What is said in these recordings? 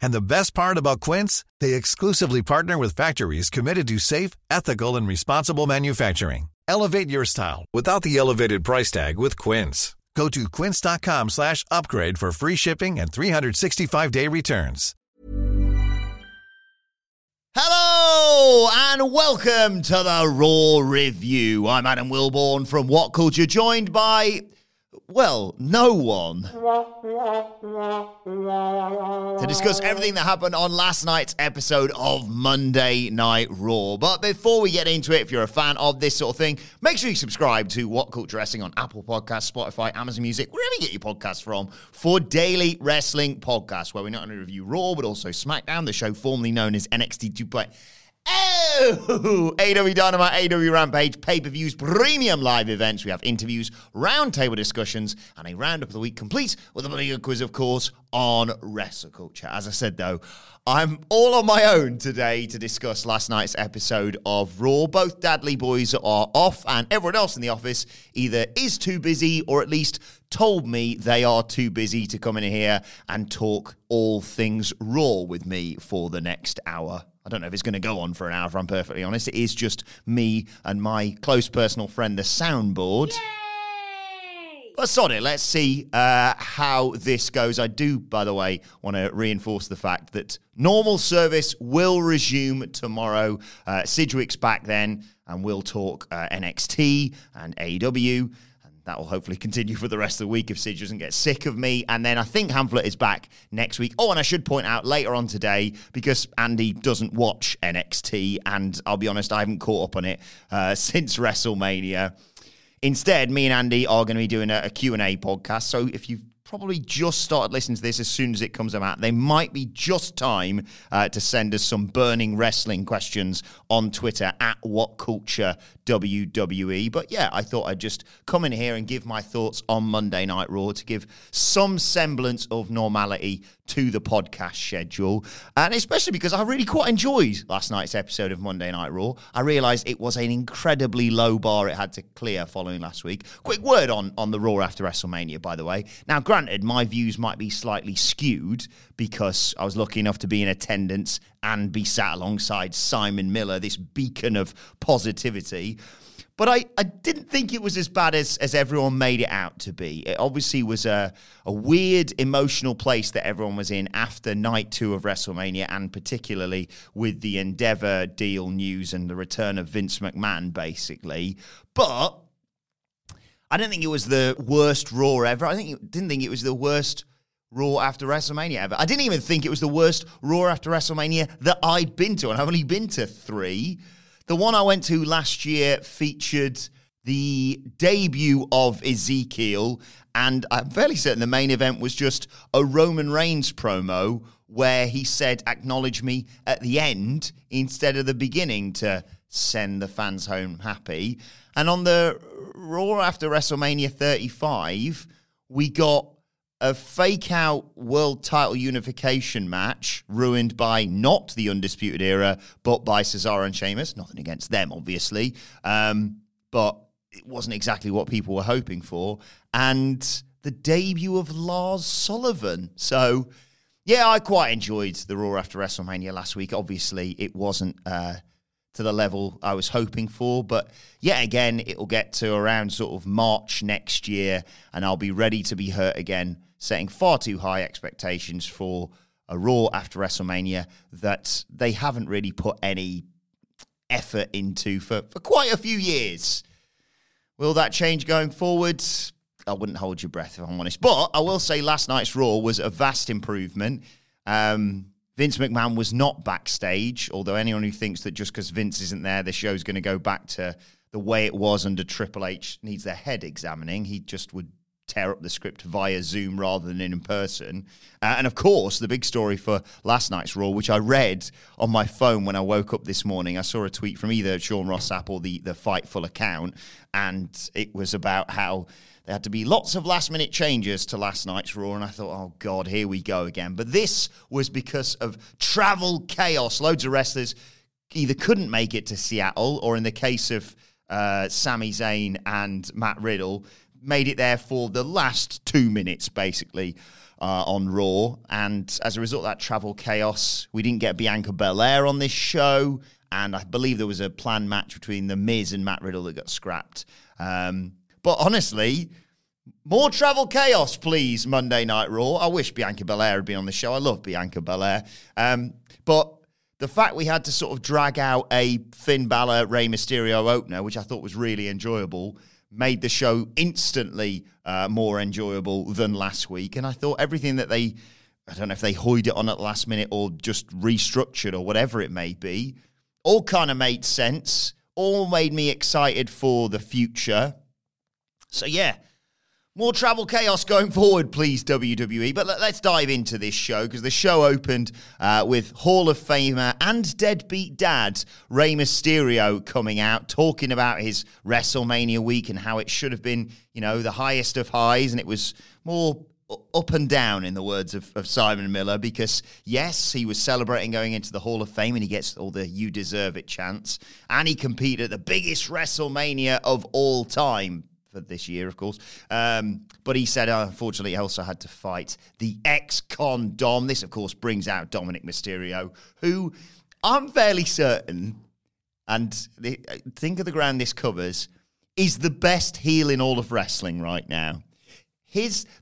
And the best part about Quince, they exclusively partner with factories committed to safe, ethical, and responsible manufacturing. Elevate your style without the elevated price tag with Quince. Go to quince.com/upgrade for free shipping and 365-day returns. Hello and welcome to the Raw Review. I'm Adam Wilborn from What Culture, joined by... well, no one. To discuss everything that happened on last night's episode of Monday Night Raw. But before we get into it, if you're a fan of this sort of thing, make sure you subscribe to What Culture Wrestling on Apple Podcasts, Spotify, Amazon Music, wherever you get your podcasts from, for daily wrestling podcasts, where we not only review Raw, but also SmackDown, the show formerly known as NXT 2.0. Oh, AW Dynamite, AW Rampage, pay-per-views, premium live events. We have interviews, roundtable discussions, and a roundup of the week, complete with a bloody good quiz, of course, on wrestle culture. As I said, though, I'm all on my own today to discuss last night's episode of Raw. Both Dadley boys are off, and everyone else in the office either is too busy or at least told me they are too busy to come in here and talk all things Raw with me for the next hour. I don't know if it's going to go on for an hour, if I'm perfectly honest. It is just me and my close personal friend, the soundboard. Yay! But sod it, let's see how this goes. I do, by the way, want to reinforce the fact that normal service will resume tomorrow. Sidgwick's back then, and we'll talk NXT and AEW. That will hopefully continue for the rest of the week if Sid doesn't get sick of me. And then I think Hamlet is back next week. Oh, and I should point out later on today, because Andy doesn't watch NXT, and I'll be honest, I haven't caught up on it since WrestleMania. Instead, me and Andy are going to be doing a Q&A podcast. So if you've probably just started listening to this as soon as it comes out, they might be just time to send us some burning wrestling questions on Twitter at WhatCultureWWE. But yeah, I thought I'd just come in here and give my thoughts on Monday Night Raw to give some semblance of normality to the podcast schedule. And especially because I really quite enjoyed last night's episode of Monday Night Raw. I realised it was an incredibly low bar it had to clear following last week. Quick word on the Raw after WrestleMania, by the way. Now, granted, my views might be slightly skewed because I was lucky enough to be in attendance and be sat alongside Simon Miller, this beacon of positivity. But I didn't think it was as bad as everyone made it out to be. It obviously was a weird emotional place that everyone was in after night two of WrestleMania, and particularly with the Endeavour deal news and the return of Vince McMahon, basically. But I don't think it was the worst Raw ever. I didn't think it was the worst Raw after WrestleMania ever. I didn't even think it was the worst Raw after WrestleMania that I'd been to, and I've only been to three. The one I went to last year featured the debut of Ezekiel, and I'm fairly certain the main event was just a Roman Reigns promo where he said, "Acknowledge me at the end," instead of the beginning, to send the fans home happy. And on the Raw after WrestleMania 35, we got a fake-out world title unification match ruined by not the Undisputed Era, but by Cesaro and Sheamus. Nothing against them, obviously. But it wasn't exactly what people were hoping for. And the debut of Lars Sullivan. So, yeah, I quite enjoyed the Raw after WrestleMania last week. Obviously, it wasn't to the level I was hoping for. But yet again, it'll get to around sort of March next year, and I'll be ready to be hurt again, setting far too high expectations for a Raw after WrestleMania that they haven't really put any effort into for quite a few years. Will that change going forward? I wouldn't hold your breath if I'm honest. But I will say last night's Raw was a vast improvement. Vince McMahon was not backstage, although anyone who thinks that just because Vince isn't there, the show's going to go back to the way it was under Triple H needs their head examining. He just would tear up the script via Zoom rather than in person. And of course, the big story for last night's Raw, which I read on my phone when I woke up this morning, I saw a tweet from either Sean Rossap or the Fightful account, and it was about how there had to be lots of last-minute changes to last night's Raw, and I thought, oh, God, here we go again. But this was because of travel chaos. Loads of wrestlers either couldn't make it to Seattle, or in the case of Sami Zayn and Matt Riddle, made it there for the last 2 minutes, basically, on Raw. And as a result of that travel chaos, we didn't get Bianca Belair on this show. And I believe there was a planned match between The Miz and Matt Riddle that got scrapped. But honestly, more travel chaos, please, Monday Night Raw. I wish Bianca Belair had been on the show. I love Bianca Belair. But the fact we had to sort of drag out a Finn Balor, Rey Mysterio opener, which I thought was really enjoyable, made the show instantly more enjoyable than last week. And I thought everything that they, I don't know if they hoid it on at the last minute or just restructured or whatever it may be, all kind of made sense, all made me excited for the future. So yeah, more travel chaos going forward, please, WWE. But let's dive into this show, because the show opened with Hall of Famer and deadbeat dad Rey Mysterio coming out, talking about his WrestleMania week and how it should have been, you know, the highest of highs, and it was more up and down, in the words of Simon Miller, because, yes, he was celebrating going into the Hall of Fame, and he gets all the "you deserve it" chants, and he competed at the biggest WrestleMania of all time, for this year, of course. But he said, unfortunately, he also had to fight the ex-con Dom. This, of course, brings out Dominic Mysterio, who I'm fairly certain, and think of the ground this covers, is the best heel in all of wrestling right now.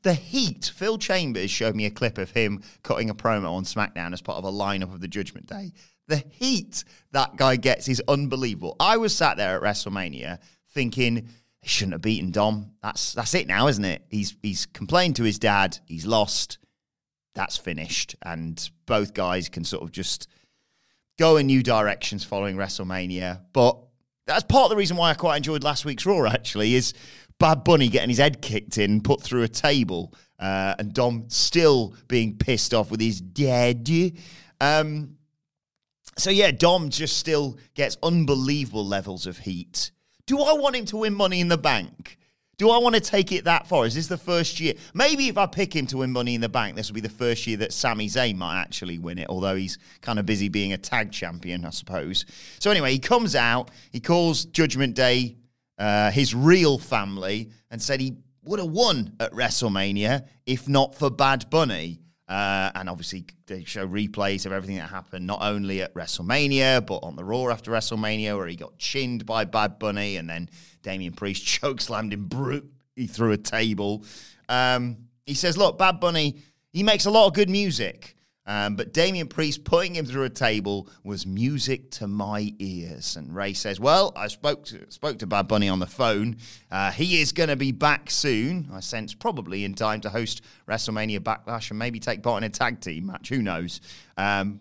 The heat, Phil Chambers showed me a clip of him cutting a promo on SmackDown as part of a lineup of the Judgment Day. The heat that guy gets is unbelievable. I was sat there at WrestleMania thinking, he shouldn't have beaten Dom. That's it now, isn't it? He's complained to his dad. He's lost. That's finished. And both guys can sort of just go in new directions following WrestleMania. But that's part of the reason why I quite enjoyed last week's Raw, actually, is Bad Bunny getting his head kicked in, put through a table, and Dom still being pissed off with his dad. So, yeah, Dom just still gets unbelievable levels of heat. Do I want him to win Money in the Bank? Do I want to take it that far? Is this the first year? Maybe if I pick him to win Money in the Bank, this will be the first year that Sami Zayn might actually win it, although he's kind of busy being a tag champion, I suppose. So anyway, he comes out, he calls Judgment Day his real family, and said he would have won at WrestleMania if not for Bad Bunny. And obviously, they show replays of everything that happened, not only at WrestleMania, but on the Raw after WrestleMania, where he got chinned by Bad Bunny, and then Damian Priest chokeslammed him brutally through a table. He says, look, Bad Bunny, he makes a lot of good music, but Damian Priest putting him through a table was music to my ears. And Rey says, well, I spoke to Bad Bunny on the phone. He is going to be back soon, I sense, probably in time to host WrestleMania Backlash and maybe take part in a tag team match. Who knows? But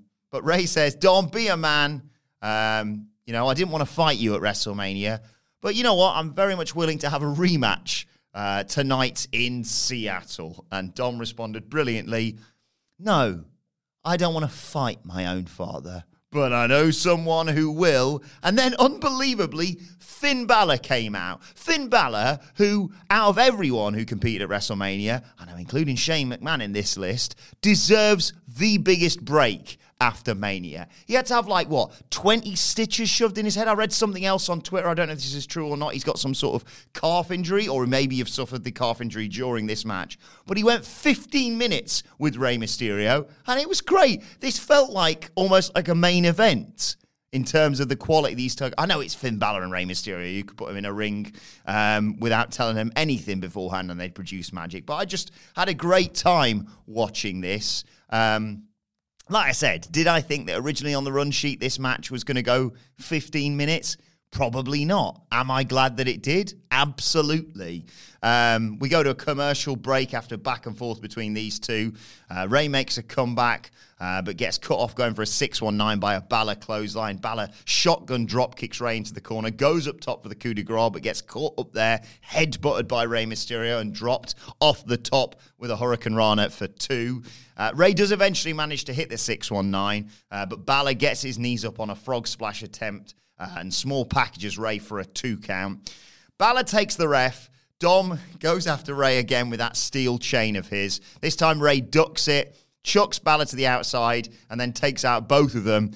Rey says, Dom, be a man. You know, I didn't want to fight you at WrestleMania, but you know what? I'm very much willing to have a rematch tonight in Seattle. And Dom responded brilliantly, no, I don't want to fight my own father, but I know someone who will. And then, unbelievably, Finn Balor came out. Finn Balor, who, out of everyone who competed at WrestleMania, and I'm including Shane McMahon in this list, deserves the biggest break after Mania. He had to have, 20 stitches shoved in his head? I read something else on Twitter. I don't know if this is true or not. He's got some sort of calf injury, or maybe you've suffered the calf injury during this match. But he went 15 minutes with Rey Mysterio, and it was great. This felt like almost like a main event in terms of the quality of these two. I know it's Finn Balor and Rey Mysterio. You could put them in a ring without telling them anything beforehand, and they'd produce magic. But I just had a great time watching this. Like I said, did I think that originally on the run sheet this match was going to go 15 minutes? Probably not. Am I glad that it did? Absolutely. We go to a commercial break after back and forth between these two. Rey makes a comeback, but gets cut off going for a 619 by a Balor clothesline. Balor shotgun drop kicks Rey into the corner, goes up top for the coup de grace, but gets caught up there, headbutted by Rey Mysterio and dropped off the top with a Hurricane Rana for two. Rey does eventually manage to hit the 619, but Balor gets his knees up on a frog splash attempt and small packages Rey for a two count. Balor takes the ref. Dom goes after Rey again with that steel chain of his. This time Rey ducks it, chucks Balor to the outside, and then takes out both of them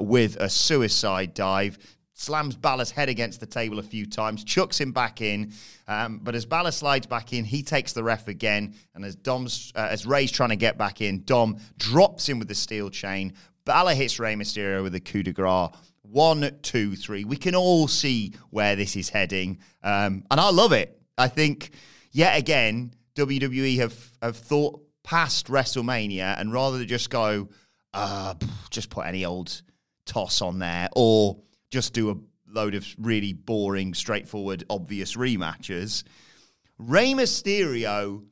with a suicide dive. Slams Balor's head against the table a few times, chucks him back in. But as Balor slides back in, he takes the ref again. And as Rey's trying to get back in, Dom drops him with the steel chain. Balor hits Rey Mysterio with a coup de grace. 1, 2, 3. We can all see where this is heading. And I love it. I think, yet again, WWE have thought past WrestleMania, and rather than just go, just put any old toss on there, or just do a load of really boring, straightforward, obvious rematches, Rey Mysterio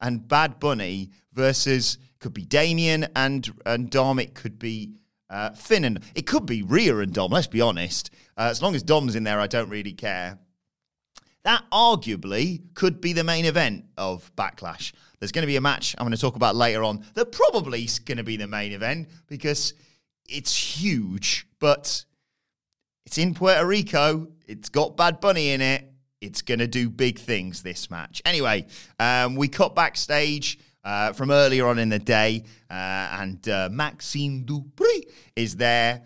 and Bad Bunny versus, could be Damien and Dom, it could be Finn, and it could be Rhea and Dom, let's be honest. As long as Dom's in there, I don't really care. That arguably could be the main event of Backlash. There's going to be a match I'm going to talk about later on that probably is going to be the main event because it's huge, but it's in Puerto Rico. It's got Bad Bunny in it. It's going to do big things, this match. Anyway, we cut backstage from earlier on in the day, and Maxime Dupree is there.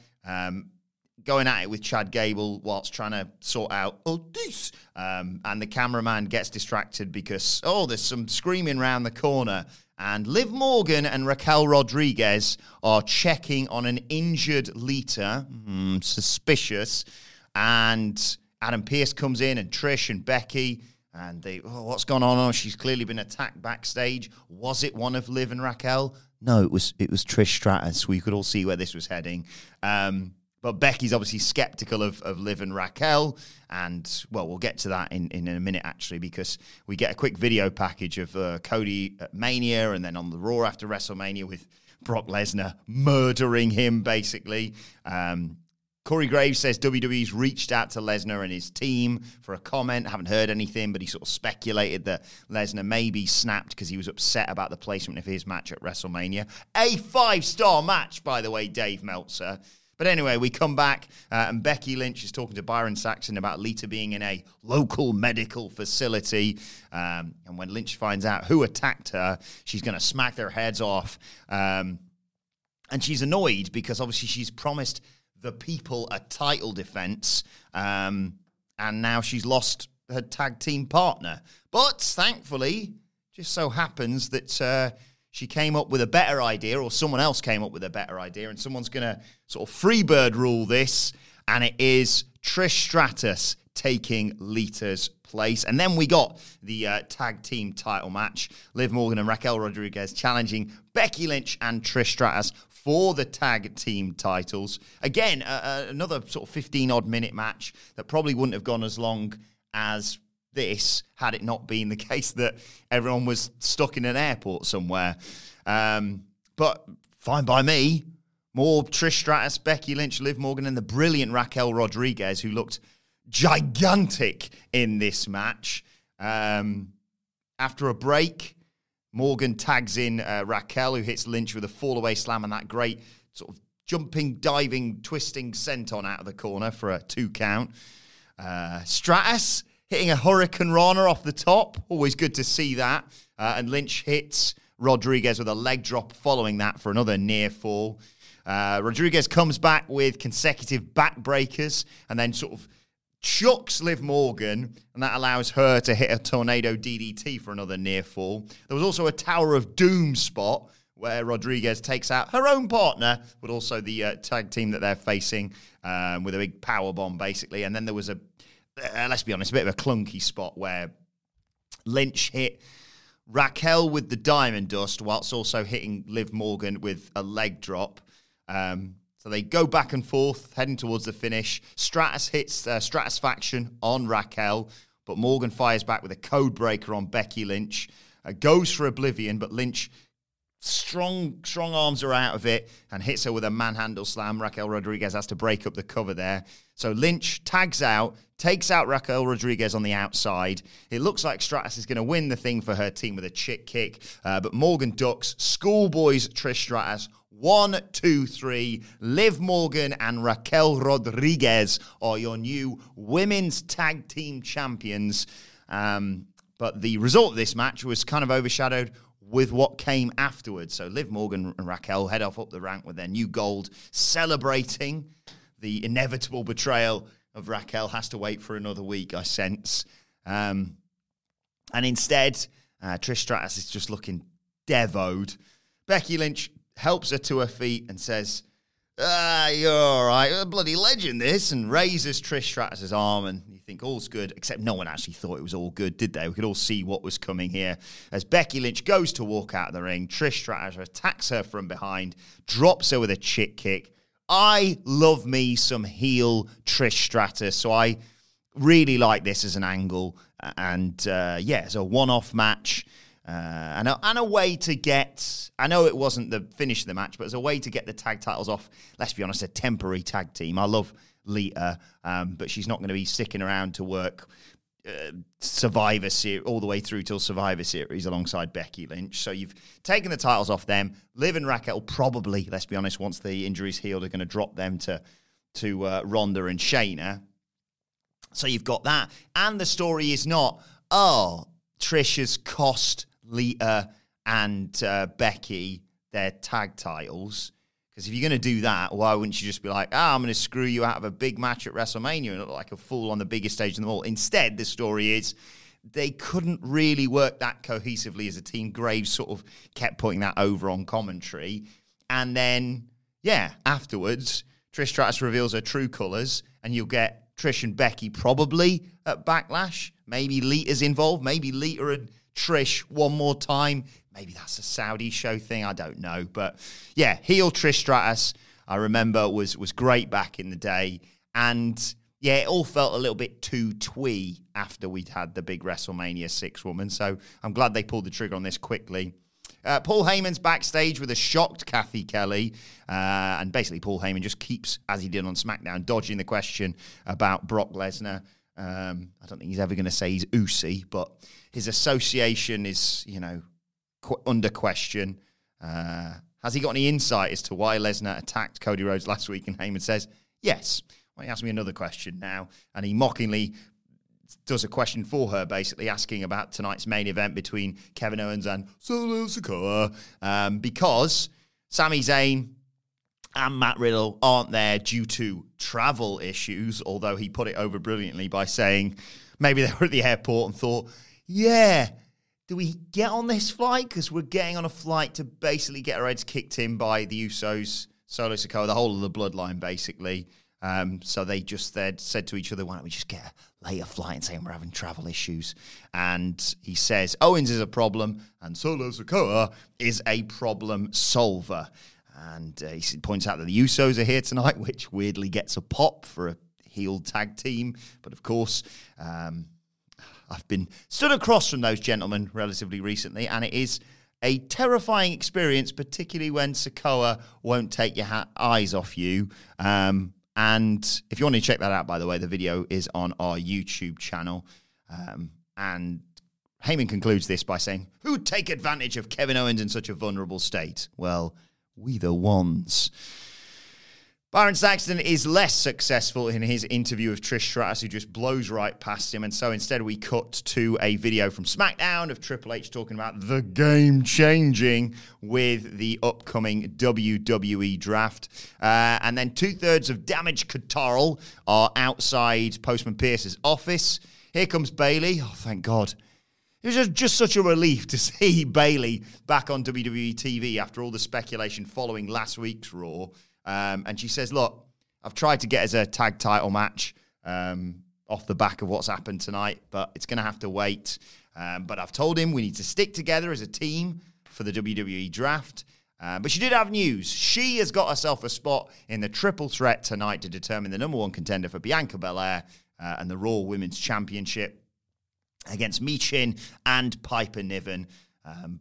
Going at it with Chad Gable whilst trying to sort out Otis. And the cameraman gets distracted because, there's some screaming round the corner. And Liv Morgan and Raquel Rodriguez are checking on an injured Lita. Suspicious. And Adam Pearce comes in, and Trish and Becky. And what's gone on? Oh, she's clearly been attacked backstage. Was it one of Liv and Raquel? No, it was Trish Stratus. We could all see where this was heading. But Becky's obviously sceptical of Liv and Raquel. And, we'll get to that in a minute, actually, because we get a quick video package of Cody at Mania and then on the Raw after WrestleMania with Brock Lesnar murdering him, basically. Corey Graves says WWE's reached out to Lesnar and his team for a comment. Haven't heard anything, but he sort of speculated that Lesnar maybe snapped because he was upset about the placement of his match at WrestleMania. A 5-star match, by the way, Dave Meltzer. But anyway, we come back, and Becky Lynch is talking to Byron Saxton about Lita being in a local medical facility. And when Lynch finds out who attacked her, she's going to smack their heads off. And she's annoyed because obviously she's promised the people a title defense. And now she's lost her tag team partner. But thankfully, just so happens that... she came up with a better idea, or someone else came up with a better idea, and someone's going to sort of freebird rule this, and it is Trish Stratus taking Lita's place. And then we got the tag team title match, Liv Morgan and Raquel Rodriguez challenging Becky Lynch and Trish Stratus for the tag team titles. Again, another sort of 15-odd minute match that probably wouldn't have gone as long as this, had it not been the case that everyone was stuck in an airport somewhere. But fine by me. More Trish Stratus, Becky Lynch, Liv Morgan, and the brilliant Raquel Rodriguez, who looked gigantic in this match. After a break, Morgan tags in Raquel, who hits Lynch with a fallaway slam and that great sort of jumping, diving, twisting senton out of the corner for a two count. Stratus hitting a Hurricane Rana off the top. Always good to see that. And Lynch hits Rodriguez with a leg drop following that for another near fall. Rodriguez comes back with consecutive backbreakers and then sort of chucks Liv Morgan, and that allows her to hit a tornado DDT for another near fall. There was also a Tower of Doom spot where Rodriguez takes out her own partner, but also the tag team that they're facing with a big powerbomb, basically. And then there was a, let's be honest, a bit of a clunky spot where Lynch hit Raquel with the diamond dust, whilst also hitting Liv Morgan with a leg drop. So they go back and forth, heading towards the finish. Stratus hits Stratusfaction on Raquel, but Morgan fires back with a code breaker on Becky Lynch. Goes for Oblivion, but Lynch, strong arms are out of it and hits her with a manhandle slam. Raquel Rodriguez has to break up the cover there. So Lynch tags out, takes out Raquel Rodriguez on the outside. It looks like Stratus is going to win the thing for her team with a chick kick, but Morgan ducks, schoolboys Trish Stratus. 1, 2, 3, Liv Morgan and Raquel Rodriguez are your new women's tag team champions. But the result of this match was kind of overshadowed with what came afterwards. So Liv Morgan and Raquel head off up the ramp with their new gold, celebrating the inevitable betrayal of Raquel. Has to wait for another week, I sense. And instead, Trish Stratus is just looking devoed. Becky Lynch helps her to her feet and says, you're all right. A bloody legend, this. And raises Trish Stratus' arm, and you think all's good, except no one actually thought it was all good, did they? We could all see what was coming here. As Becky Lynch goes to walk out of the ring, Trish Stratus attacks her from behind, drops her with a chick kick. I love me some heel Trish Stratus, so I really like this as an angle. And, it's a one-off match. And a way to get, I know it wasn't the finish of the match, but as a way to get the tag titles off, let's be honest, a temporary tag team. I love Lita, but she's not going to be sticking around to work Survivor Series, all the way through till Survivor Series alongside Becky Lynch. So you've taken the titles off them. Liv and Raquel probably, let's be honest, once the injuries healed, are going to drop them to Ronda and Shayna. So you've got that. And the story is not, Trish has cost Lita and Becky their tag titles, because if you're going to do that, why wouldn't you just be like, I'm going to screw you out of a big match at WrestleMania and look like a fool on the biggest stage of them all? Instead, the story is they couldn't really work that cohesively as a team. Graves sort of kept putting that over on commentary, and then afterwards Trish Stratus reveals her true colours, and you'll get Trish and Becky probably at Backlash. Maybe Lita's involved. Maybe Lita and Trish one more time. Maybe that's a Saudi show thing. I don't know. But heel Trish Stratus, I remember, was great back in the day. And it all felt a little bit too twee after we'd had the big WrestleMania 6 woman. So I'm glad they pulled the trigger on this quickly. Paul Heyman's backstage with a shocked Kathy Kelly. And basically Paul Heyman just keeps, as he did on SmackDown, dodging the question about Brock Lesnar. I don't think he's ever going to say he's Usi, but his association is, under question. Has he got any insight as to why Lesnar attacked Cody Rhodes last week? And Heyman says, yes. Well, he asked me another question now. And he mockingly does a question for her, basically asking about tonight's main event between Kevin Owens and Solo Sikoa, because Sami Zayn and Matt Riddle aren't there due to travel issues, although he put it over brilliantly by saying maybe they were at the airport and thought, do we get on this flight? Because we're getting on a flight to basically get our heads kicked in by the Usos, Solo Sikoa, the whole of the bloodline, basically. So they just said to each other, why don't we just get a later flight and say we're having travel issues? And he says, Owens is a problem and Solo Sikoa is a problem solver. And he points out that the Usos are here tonight, which weirdly gets a pop for a heel tag team. But of course, I've been stood across from those gentlemen relatively recently, and it is a terrifying experience, particularly when Sikoa won't take your eyes off you. And if you want to check that out, by the way, the video is on our YouTube channel. And Heyman concludes this by saying, who'd take advantage of Kevin Owens in such a vulnerable state? Well, we the ones. Byron Saxton is less successful in his interview of Trish Stratus, who just blows right past him. And so instead we cut to a video from SmackDown of Triple H talking about the game changing with the upcoming WWE draft. And then 2/3 of Damage Control are outside Postman Pierce's office. Here comes Bayley. Oh, thank God. It was just such a relief to see Bayley back on WWE TV after all the speculation following last week's Raw. And she says, look, I've tried to get us a tag title match off the back of what's happened tonight, but it's going to have to wait. But I've told him we need to stick together as a team for the WWE draft. But she did have news. She has got herself a spot in the triple threat tonight to determine the number one contender for Bianca Belair and the Raw Women's Championship against Michin and Piper Niven.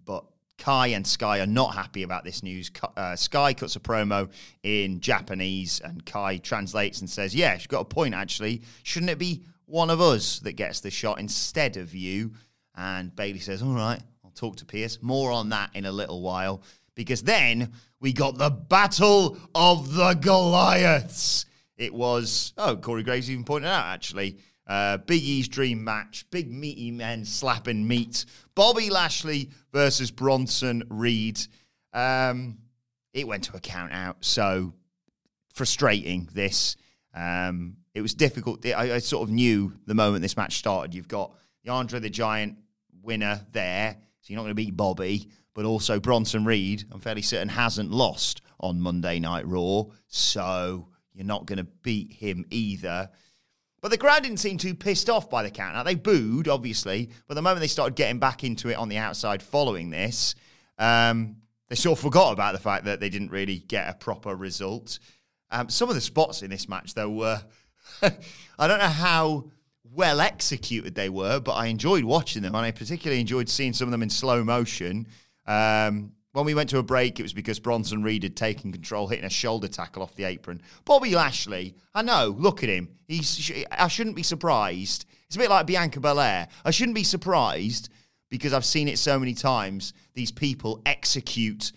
But Kai and Sky are not happy about this news. Sky cuts a promo in Japanese and Kai translates and says, yeah, she's got a point actually. Shouldn't it be one of us that gets the shot instead of you? And Bayley says, all right, I'll talk to Pierce. More on that in a little while. Because then we got the Battle of the Goliaths. It was, Corey Graves even pointed out, actually. Big E's dream match. Big meaty men slapping meat. Bobby Lashley versus Bronson Reed. It went to a count out. So frustrating, this. It was difficult. I sort of knew the moment this match started. You've got the Andre the Giant winner there. So you're not going to beat Bobby. But also Bronson Reed, I'm fairly certain, hasn't lost on Monday Night Raw. So you're not going to beat him either. But the crowd didn't seem too pissed off by the count. Now, they booed, obviously. But the moment they started getting back into it on the outside following this, they sort of forgot about the fact that they didn't really get a proper result. Some of the spots in this match, though, were... I don't know how well executed they were, but I enjoyed watching them. And I particularly enjoyed seeing some of them in slow motion. When we went to a break, it was because Bronson Reed had taken control, hitting a shoulder tackle off the apron. Bobby Lashley, I know, look at him. I shouldn't be surprised. It's a bit like Bianca Belair. I shouldn't be surprised because I've seen it so many times. These people execute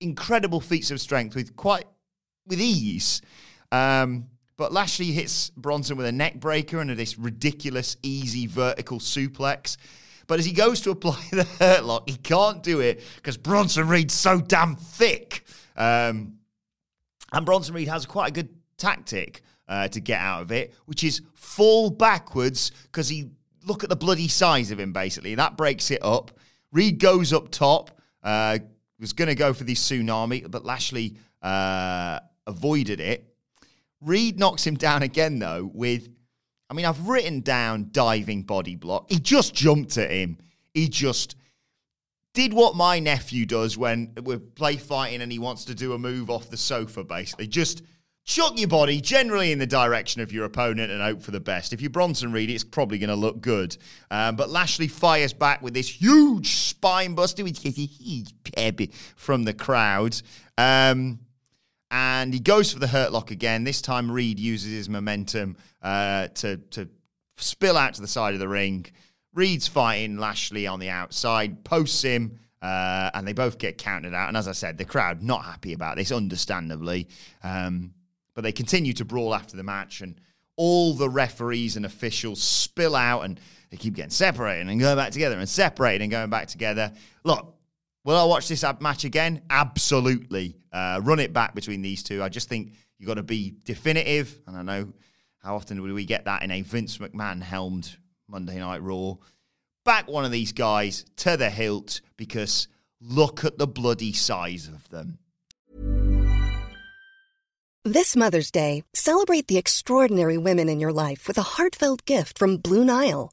incredible feats of strength with ease. But Lashley hits Bronson with a neck breaker and this ridiculous, easy vertical suplex. But as he goes to apply the Hurt Lock, he can't do it because Bronson Reed's so damn thick. And Bronson Reed has quite a good tactic to get out of it, which is fall backwards because he look at the bloody size of him, basically. That breaks it up. Reed goes up top, was going to go for the tsunami, but Lashley avoided it. Reed knocks him down again, though, with... I mean, I've written down diving body block. He just jumped at him. He just did what my nephew does when we're play fighting and he wants to do a move off the sofa, basically. Just chuck your body generally in the direction of your opponent and hope for the best. If you're Bronson Reed, it's probably going to look good. But Lashley fires back with this huge spine buster from the crowd. And he goes for the Hurt Lock again. This time, Reed uses his momentum to spill out to the side of the ring. Reed's fighting Lashley on the outside, posts him, and they both get counted out. And as I said, the crowd not happy about this, understandably. But they continue to brawl after the match, and all the referees and officials spill out, and they keep getting separated and going back together and separated and going back together. Look. Will I watch this match again? Absolutely. Run it back between these two. I just think you've got to be definitive. And I know how often do we get that in a Vince McMahon-helmed Monday Night Raw. Back one of these guys to the hilt because look at the bloody size of them. This Mother's Day, celebrate the extraordinary women in your life with a heartfelt gift from Blue Nile.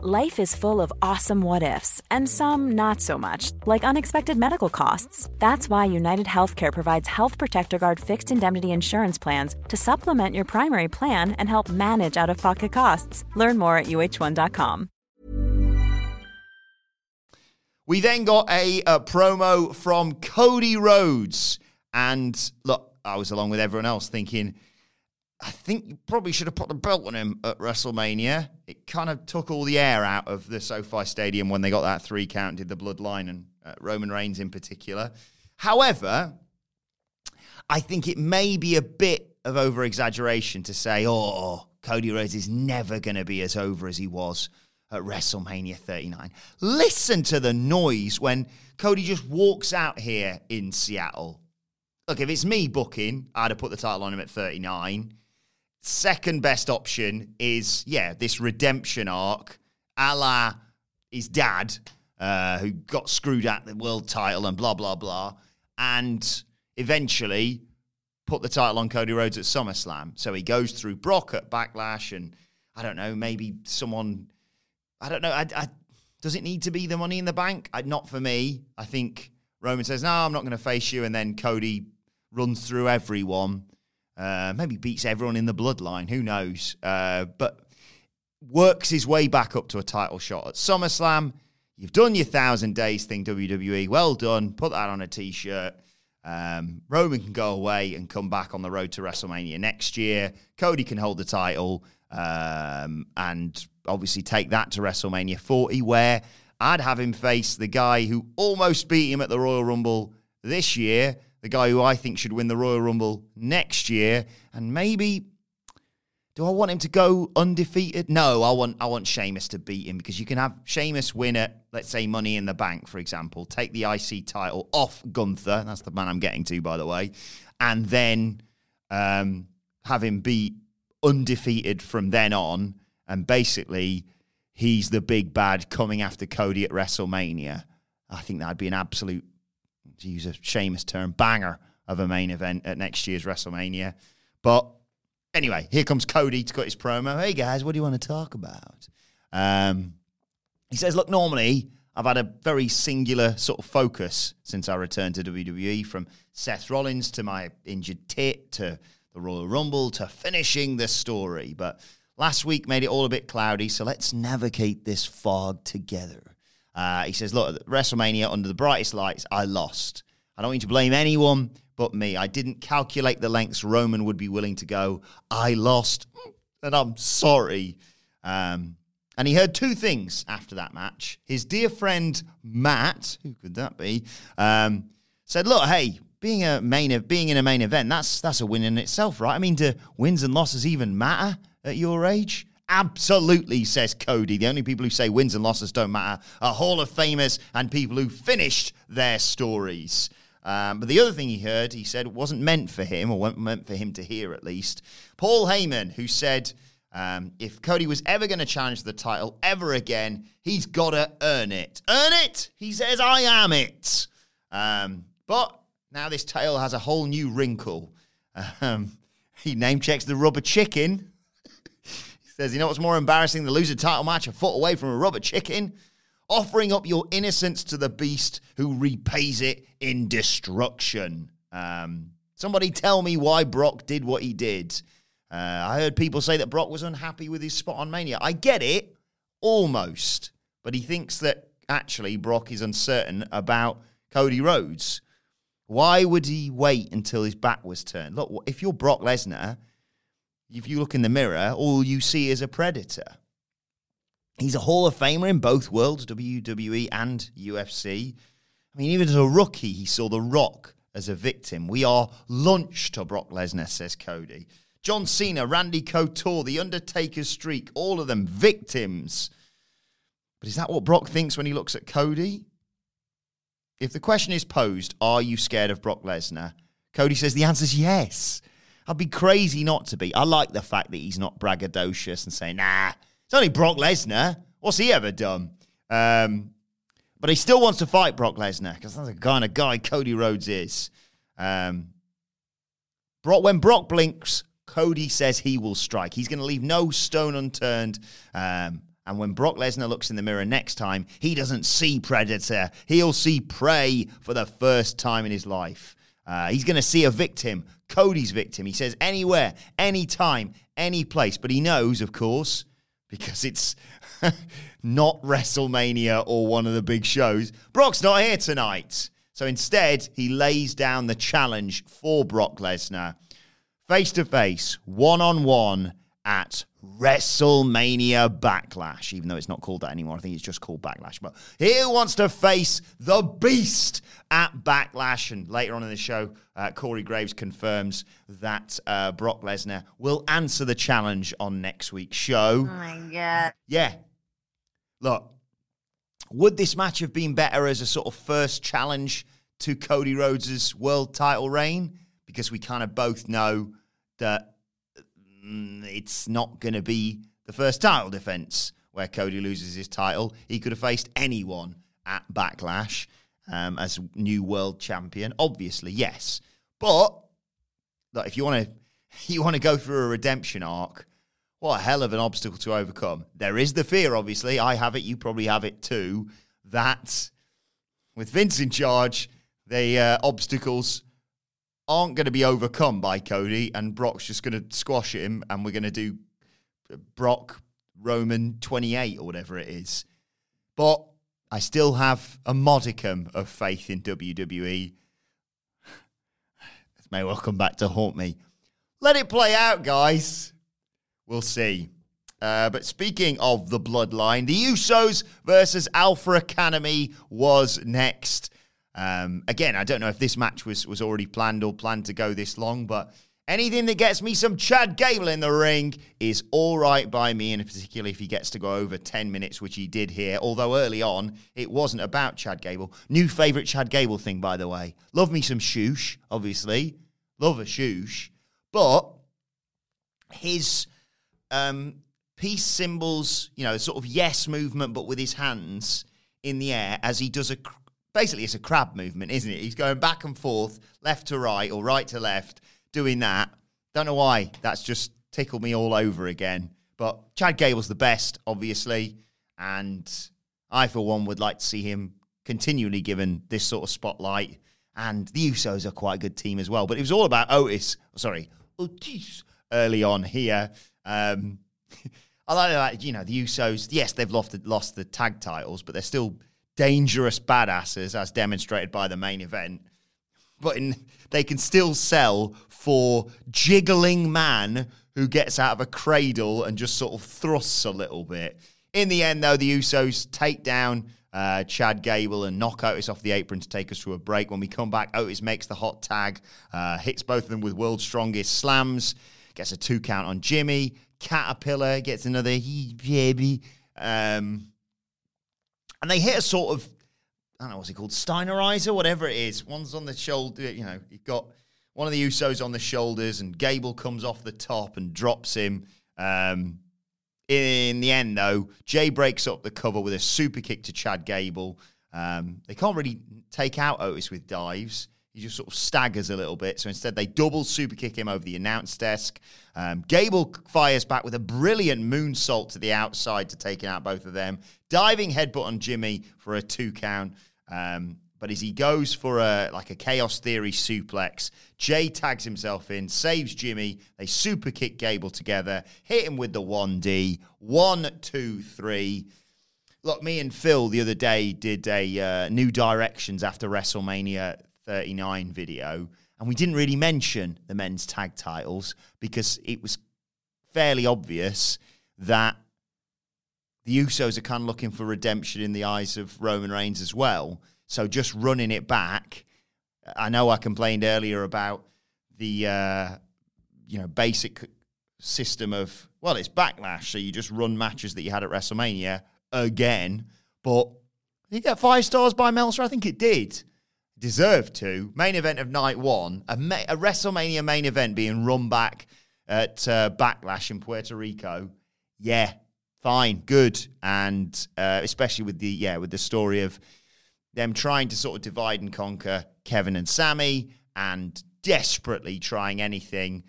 Life is full of awesome what-ifs, and some not so much, like unexpected medical costs. That's why United Healthcare provides Health Protector Guard fixed indemnity insurance plans to supplement your primary plan and help manage out-of-pocket costs. Learn more at uh1.com. We then got a promo from Cody Rhodes. And look, I was along with everyone else thinking, I think you probably should have put the belt on him at WrestleMania. It kind of took all the air out of the SoFi Stadium when they got that 3 count and did the bloodline, and Roman Reigns in particular. However, I think it may be a bit of over-exaggeration to say, oh, Cody Rhodes is never going to be as over as he was at WrestleMania 39. Listen to the noise when Cody just walks out here in Seattle. Look, if it's me booking, I'd have put the title on him at 39. Second best option is, this redemption arc, a la his dad, who got screwed at the world title and blah, blah, blah, and eventually put the title on Cody Rhodes at SummerSlam. So he goes through Brock at Backlash, and I don't know, maybe someone... I don't know. Does it need to be the Money in the Bank? Not for me. I think Roman says, no, I'm not going to face you. And then Cody runs through everyone, maybe beats everyone in the bloodline. Who knows? But works his way back up to a title shot at SummerSlam. You've done your 1,000 days thing, WWE. Well done. Put that on a T-shirt. Roman can go away and come back on the road to WrestleMania next year. Cody can hold the title and obviously take that to WrestleMania 40, where I'd have him face the guy who almost beat him at the Royal Rumble this year, the guy who I think should win the Royal Rumble next year, and maybe, do I want him to go undefeated? No, I want Sheamus to beat him, because you can have Sheamus win at, let's say, Money in the Bank, for example, take the IC title off Gunther, that's the man I'm getting to, by the way, and then have him be undefeated from then on, and basically, he's the big bad coming after Cody at WrestleMania. I think that'd be an absolute, to use a Sheamus term, banger of a main event at next year's WrestleMania. But anyway, here comes Cody to cut his promo. Hey, guys, what do you want to talk about? He says, look, normally I've had a very singular sort of focus since I returned to WWE, from Seth Rollins to my injured tit to the Royal Rumble to finishing the story. But last week made it all a bit cloudy, so let's navigate this fog together. He says, look, at WrestleMania, under the brightest lights, I lost. I don't mean to blame anyone but me. I didn't calculate the lengths Roman would be willing to go. I lost, and I'm sorry. And he heard 2 things after that match. His dear friend, Matt, who could that be, said, look, hey, being in a main event, that's a win in itself, right? I mean, do wins and losses even matter at your age? Absolutely, says Cody. The only people who say wins and losses don't matter are Hall of Famers and people who finished their stories. But the other thing he heard, he said, wasn't meant for him, or wasn't meant for him to hear at least. Paul Heyman, who said if Cody was ever going to challenge the title ever again, he's got to earn it. Earn it? He says, I am it. But now this tale has a whole new wrinkle. He name checks the rubber chicken. Says, you know what's more embarrassing than losing a title match a foot away from a rubber chicken? Offering up your innocence to the beast who repays it in destruction. Somebody tell me why Brock did what he did. I heard people say that Brock was unhappy with his spot on Mania. I get it, almost. But he thinks that actually Brock is uncertain about Cody Rhodes. Why would he wait until his back was turned? Look, if you're Brock Lesnar, if you look in the mirror, all you see is a predator. He's a Hall of Famer in both worlds, WWE and UFC. I mean, even as a rookie, he saw The Rock as a victim. We are lunch to Brock Lesnar, says Cody. John Cena, Randy Couture, The Undertaker's streak, all of them victims. But is that what Brock thinks when he looks at Cody? If the question is posed, are you scared of Brock Lesnar? Cody says the answer is yes. I'd be crazy not to be. I like the fact that he's not braggadocious and saying, nah, it's only Brock Lesnar. What's he ever done? But he still wants to fight Brock Lesnar, because that's the kind of guy Cody Rhodes is. When Brock blinks, Cody says he will strike. He's going to leave no stone unturned. And when Brock Lesnar looks in the mirror next time, he doesn't see Predator. He'll see prey for the first time in his life. He's going to see a victim, Cody's victim. He says anywhere, anytime, any place. But he knows, of course, because it's not WrestleMania or one of the big shows, Brock's not here tonight. So instead, he lays down the challenge for Brock Lesnar. Face-to-face, one-on-one at WrestleMania Backlash, even though it's not called that anymore. I think it's just called Backlash. But who wants to face the Beast at Backlash? And later on in the show, Corey Graves confirms that Brock Lesnar will answer the challenge on next week's show. Oh, my God. Yeah. Look, would this match have been better as a sort of first challenge to Cody Rhodes' world title reign? Because we kind of both know that it's not going to be the first title defense where Cody loses his title. He could have faced anyone at Backlash as new world champion. Obviously, yes. But look, if you want to go through a redemption arc, what a hell of an obstacle to overcome. There is the fear, obviously. I have it. You probably have it too. That with Vince in charge, the obstacles aren't going to be overcome by Cody, and Brock's just going to squash him, and we're going to do Brock Roman 28 or whatever it is. But I still have a modicum of faith in WWE. This may well come back to haunt me. Let it play out, guys. We'll see. But speaking of the bloodline, the Usos versus Alpha Academy was next. Again, I don't know if this match was already planned or planned to go this long, but anything that gets me some Chad Gable in the ring is all right by me, and particularly if he gets to go over 10 minutes, which he did here, although early on, it wasn't about Chad Gable. New favourite Chad Gable thing, by the way. Love me some shoosh, obviously. Love a shoosh. But his peace symbols, you know, sort of yes movement, but with his hands in the air as he does a... Basically, it's a crab movement, isn't it? He's going back and forth, left to right or right to left, doing that. Don't know why. That's just tickled me all over again. But Chad Gable's the best, obviously. And I, for one, would like to see him continually given this sort of spotlight. And the Usos are quite a good team as well. But it was all about Otis early on here. I like that, you know, the Usos, yes, they've lost the tag titles, but they're still... dangerous badasses, as demonstrated by the main event. But they can still sell for jiggling man who gets out of a cradle and just sort of thrusts a little bit. In the end, though, the Usos take down Chad Gable and knock Otis off the apron to take us to a break. When we come back, Otis makes the hot tag, hits both of them with World's Strongest Slams, gets a 2 count on Jimmy. Caterpillar gets another baby. And they hit a sort of, I don't know, what's it called? Steinerizer, whatever it is. One's on the shoulder, you know, you've got one of the Usos on the shoulders and Gable comes off the top and drops him. In the end, though, Jey breaks up the cover with a super kick to Chad Gable. They can't really take out Otis with dives. He just sort of staggers a little bit. So instead, they double super kick him over the announce desk. Gable fires back with a brilliant moonsault to the outside to taking out both of them. Diving headbutt on Jimmy for a 2 count. But as he goes for a Chaos Theory suplex, Jey tags himself in, saves Jimmy. They super kick Gable together, hit him with the 1D. 1, 2, 3. Look, me and Phil the other day did a New Directions after WrestleMania 39 video, and we didn't really mention the men's tag titles because it was fairly obvious that the Usos are kind of looking for redemption in the eyes of Roman Reigns as well. So just running it back, I know I complained earlier about the basic system of, well, it's Backlash, so you just run matches that you had at WrestleMania again. But did you get 5 stars by Meltzer? I think it did. Deserved to. Main event of night one, a WrestleMania main event being run back at Backlash in Puerto Rico. Yeah, fine, good, and especially with the story of them trying to sort of divide and conquer Kevin and Sami, and desperately trying anything,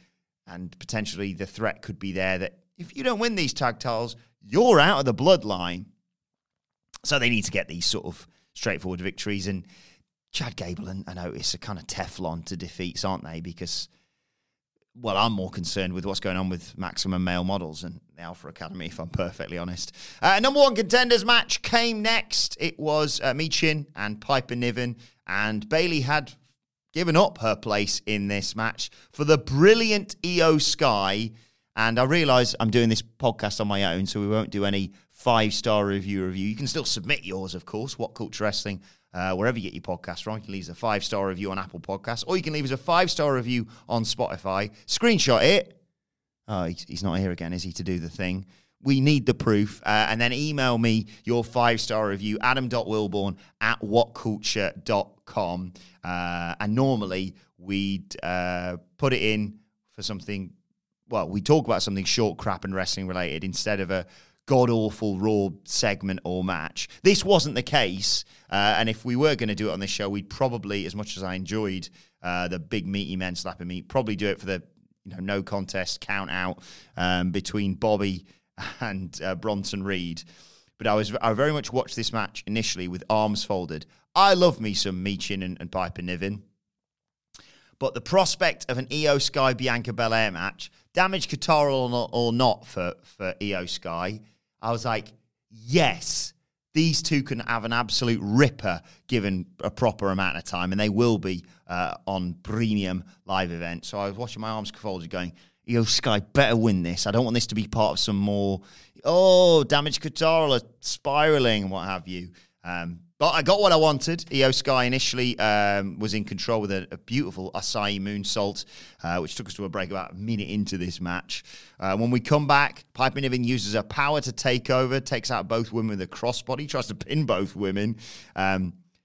and potentially the threat could be there that if you don't win these tag titles, you're out of the bloodline. So they need to get these sort of straightforward victories. And Chad Gable and Otis are kind of Teflon to defeats, aren't they? Because, well, I'm more concerned with what's going on with Maximum Male Models and the Alpha Academy, if I'm perfectly honest. Number one contenders match came next. It was Michin and Piper Niven. And Bayley had given up her place in this match for the brilliant IYO Sky. And I realise I'm doing this podcast on my own, so we won't do any five-star review. You can still submit yours, of course, What Culture Wrestling, wherever you get your podcast from. You can leave us a five-star review on Apple Podcasts, or you can leave us a five-star review on Spotify. Screenshot it. Oh, he's not here again, is he, to do the thing? We need the proof. And then email me your five-star review, adam.wilborn@whatculture.com. And normally we'd put it in for something... Well, we talk about something short, crap, and wrestling-related instead of a god-awful Raw segment or match. This wasn't the case, and if we were going to do it on this show, we'd probably, as much as I enjoyed the big meaty men slapping me, probably do it for the no contest count-out between Bobby and Bronson Reed. But I very much watched this match initially with arms folded. I love me some Michin and Piper Niven. But the prospect of an IYO Sky Bianca Belair match, damage Katara or not for IYO Sky, I was like, yes, these two can have an absolute ripper given a proper amount of time, and they will be on premium live event. So I was watching my arms folded going, IYO Sky better win this. I don't want this to be part of some more, damage Katara spiraling and what have you. But I got what I wanted. IYO Sky initially was in control with a beautiful acai moonsault, which took us to a break about a minute into this match. When we come back, Piper Niven uses her power to take over, takes out both women with a crossbody, tries to pin both women.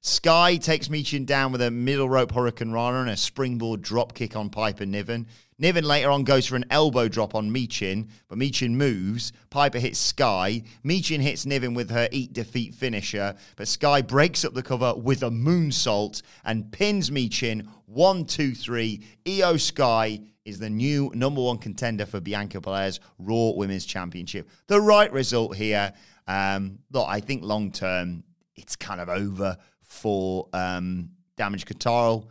Sky takes Michin down with a middle rope hurricanrana and a springboard dropkick on Piper Niven. Niven later on goes for an elbow drop on Michin, but Michin moves. Piper hits Sky. Michin hits Niven with her eat defeat finisher, but Sky breaks up the cover with a moonsault and pins Michin. 1, 2, 3. IYO Sky is the new number one contender for Bianca Belair's Raw Women's Championship. The right result here. Look, I think long term, it's kind of over for Damage Katara.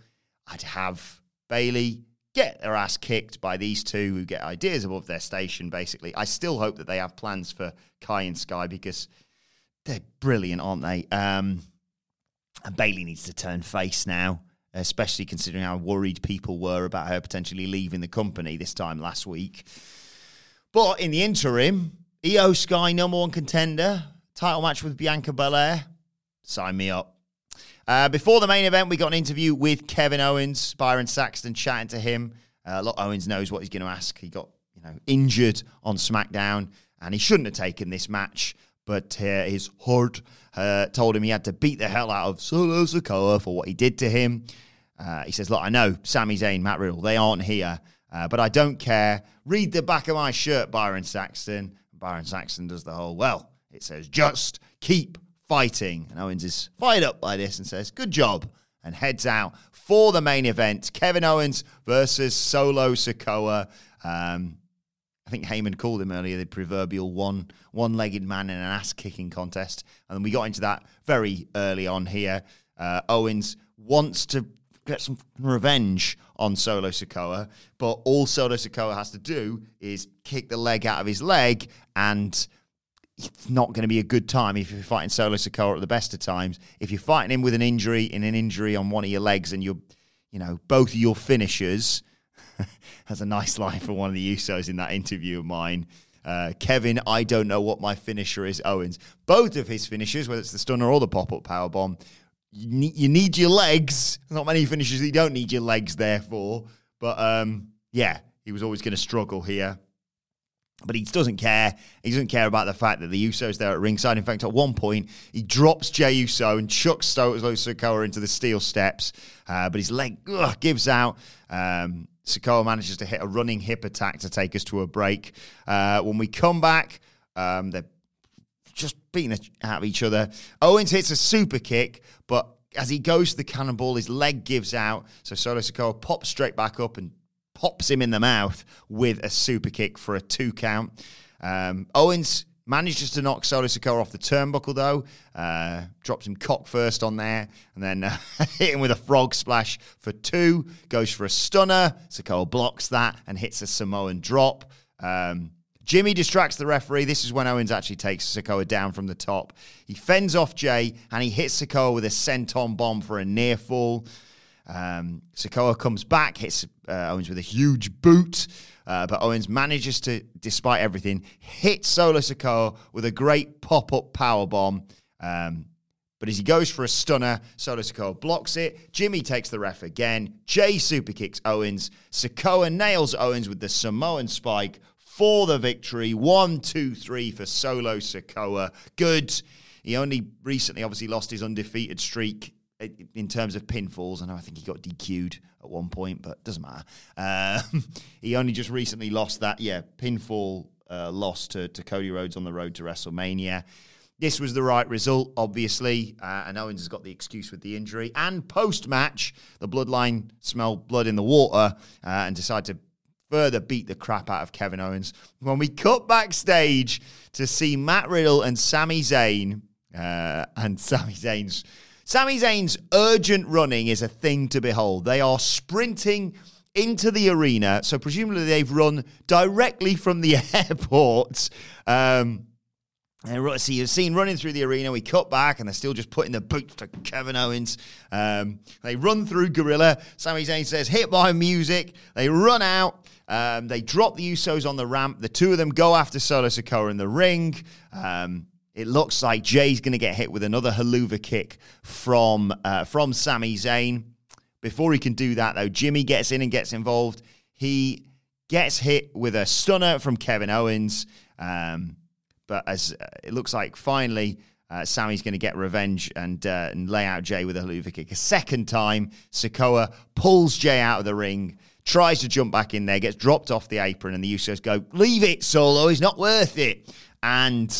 I'd have Bayley get their ass kicked by these two who get ideas above their station, basically. I still hope that they have plans for Kai and Sky because they're brilliant, aren't they? And Bayley needs to turn face now, especially considering how worried people were about her potentially leaving the company this time last week. But in the interim, IYO Sky, number one contender, title match with Bianca Belair. Sign me up. Before the main event, we got an interview with Kevin Owens. Byron Saxton chatting to him. Owens knows what he's going to ask. He got injured on SmackDown, and he shouldn't have taken this match. But his heart told him he had to beat the hell out of Solo Sikoa for what he did to him. He says, look, I know Sami Zayn, Matt Riddle, they aren't here, but I don't care. Read the back of my shirt, Byron Saxton. Byron Saxton does the whole, well, it says, just keep fighting. And Owens is fired up by this and says, good job, and heads out for the main event. Kevin Owens versus Solo Sikoa. I think Heyman called him earlier the proverbial one-legged man in an ass-kicking contest. And then we got into that very early on here. Owens wants to get some revenge on Solo Sikoa, but all Solo Sikoa has to do is kick the leg out of his leg, and it's not going to be a good time if you're fighting Solo Sikoa at the best of times. If you're fighting him with an injury on one of your legs and both of your finishers, that's a nice line from one of the Usos in that interview of mine. Kevin, I don't know what my finisher is, Owens. Both of his finishers, whether it's the stunner or the pop-up powerbomb, you need your legs. There's not many finishers you don't need your legs there for. But, he was always going to struggle here. But he doesn't care. He doesn't care about the fact that the Uso's there at ringside. In fact, at one point, he drops Jey Uso and chucks Solo Sikoa into the steel steps. But his leg gives out. Sikoa manages to hit a running hip attack to take us to a break. When we come back, they're just beating out of each other. Owens hits a super kick, but as he goes to the cannonball, his leg gives out. So Solo Sikoa pops straight back up and pops him in the mouth with a super kick for a 2 count. Owens Manages to knock Solo Sikoa off the turnbuckle, though. Drops him cock first on there. And then hit him with a frog splash for two. Goes for a stunner. Sikoa blocks that and hits a Samoan drop. Jimmy distracts the referee. This is when Owens actually takes Sikoa down from the top. He fends off Jey, and he hits Sikoa with a senton bomb for a near fall. Sikoa comes back, hits Owens with a huge boot, but Owens manages to, despite everything, hit Solo Sikoa with a great pop-up powerbomb. But as he goes for a stunner, Solo Sikoa blocks it. Jimmy takes the ref again. Jey superkicks Owens. Sikoa nails Owens with the Samoan spike for the victory. 1, 2, 3 for Solo Sikoa. Good. He only recently obviously lost his undefeated streak in terms of pinfalls. I know I think he got DQ'd at one point, but doesn't matter. He only just recently lost that, pinfall loss to Cody Rhodes on the road to WrestleMania. This was the right result, obviously, and Owens has got the excuse with the injury. And post-match, the Bloodline smell blood in the water and decide to further beat the crap out of Kevin Owens. When we cut backstage to see Matt Riddle and Sami Zayn, Sami Zayn's urgent running is a thing to behold. They are sprinting into the arena, so presumably they've run directly from the airport. And so you've seen running through the arena, we cut back, and they're still just putting the boots to Kevin Owens. They run through Gorilla. Sami Zayn says, hit by music. They run out. They drop the Usos on the ramp. The two of them go after Solo Sikoa in the ring. It looks like Jey's going to get hit with another haluva kick from Sami Zayn. Before he can do that, though, Jimmy gets in and gets involved. He gets hit with a stunner from Kevin Owens. But as it looks like, finally, Sami's going to get revenge and lay out Jey with a haluva kick. A second time, Sikoa pulls Jey out of the ring, tries to jump back in there, gets dropped off the apron, and the Usos go, leave it, Solo, he's not worth it. And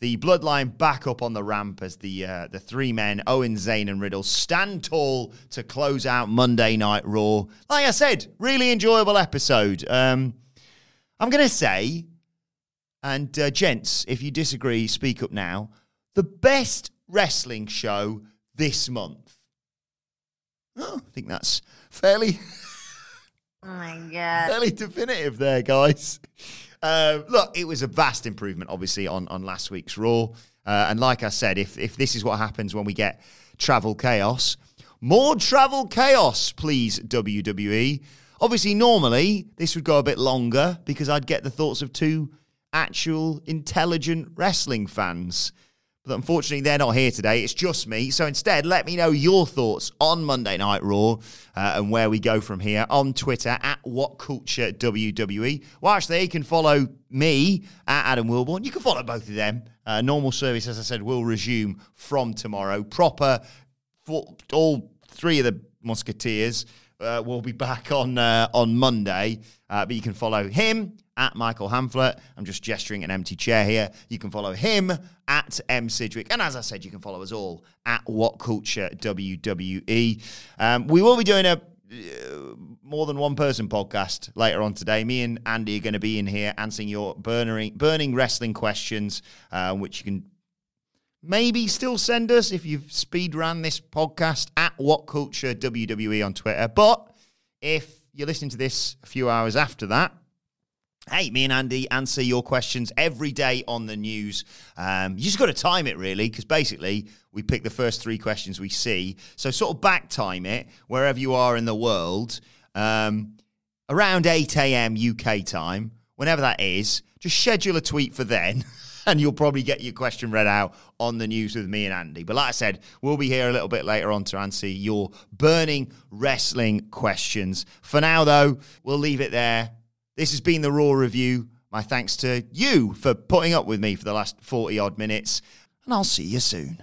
the Bloodline back up on the ramp as the three men, Owens, Zayn, and Riddle, stand tall to close out Monday Night Raw. Like I said, really enjoyable episode. I'm going to say, and gents, if you disagree, speak up now, the best wrestling show this month. Oh, I think that's fairly... oh, my God. Fairly definitive there, guys. Look, it was a vast improvement, obviously, on last week's Raw. And like I said, if this is what happens when we get travel chaos, more travel chaos, please, WWE. Obviously, normally, this would go a bit longer because I'd get the thoughts of two actual intelligent wrestling fans. But unfortunately, they're not here today. It's just me. So instead, let me know your thoughts on Monday Night Raw and where we go from here on Twitter at WhatCultureWWE. Well, actually, you can follow me at Adam Wilborn. You can follow both of them. Normal service, as I said, will resume from tomorrow. Proper, all three of the Musketeers will be back on Monday. But you can follow him at Michael Hamflet. I'm just gesturing an empty chair here. You can follow him at M. Sidgwick. And as I said, you can follow us all at What Culture WWE. We will be doing a more than one person podcast later on today. Me and Andy are going to be in here answering your burning wrestling questions, which you can maybe still send us if you've speed ran this podcast at What Culture WWE on Twitter. But if you're listening to this a few hours after that, hey, me and Andy answer your questions every day on the news. You just got to time it, really, because basically we pick the first three questions we see. So sort of back time it, wherever you are in the world, around 8 a.m. UK time, whenever that is, just schedule a tweet for then, and you'll probably get your question read out on the news with me and Andy. But like I said, we'll be here a little bit later on to answer your burning wrestling questions. For now, though, we'll leave it there. This has been the Raw Review. My thanks to you for putting up with me for the last 40-odd minutes, and I'll see you soon.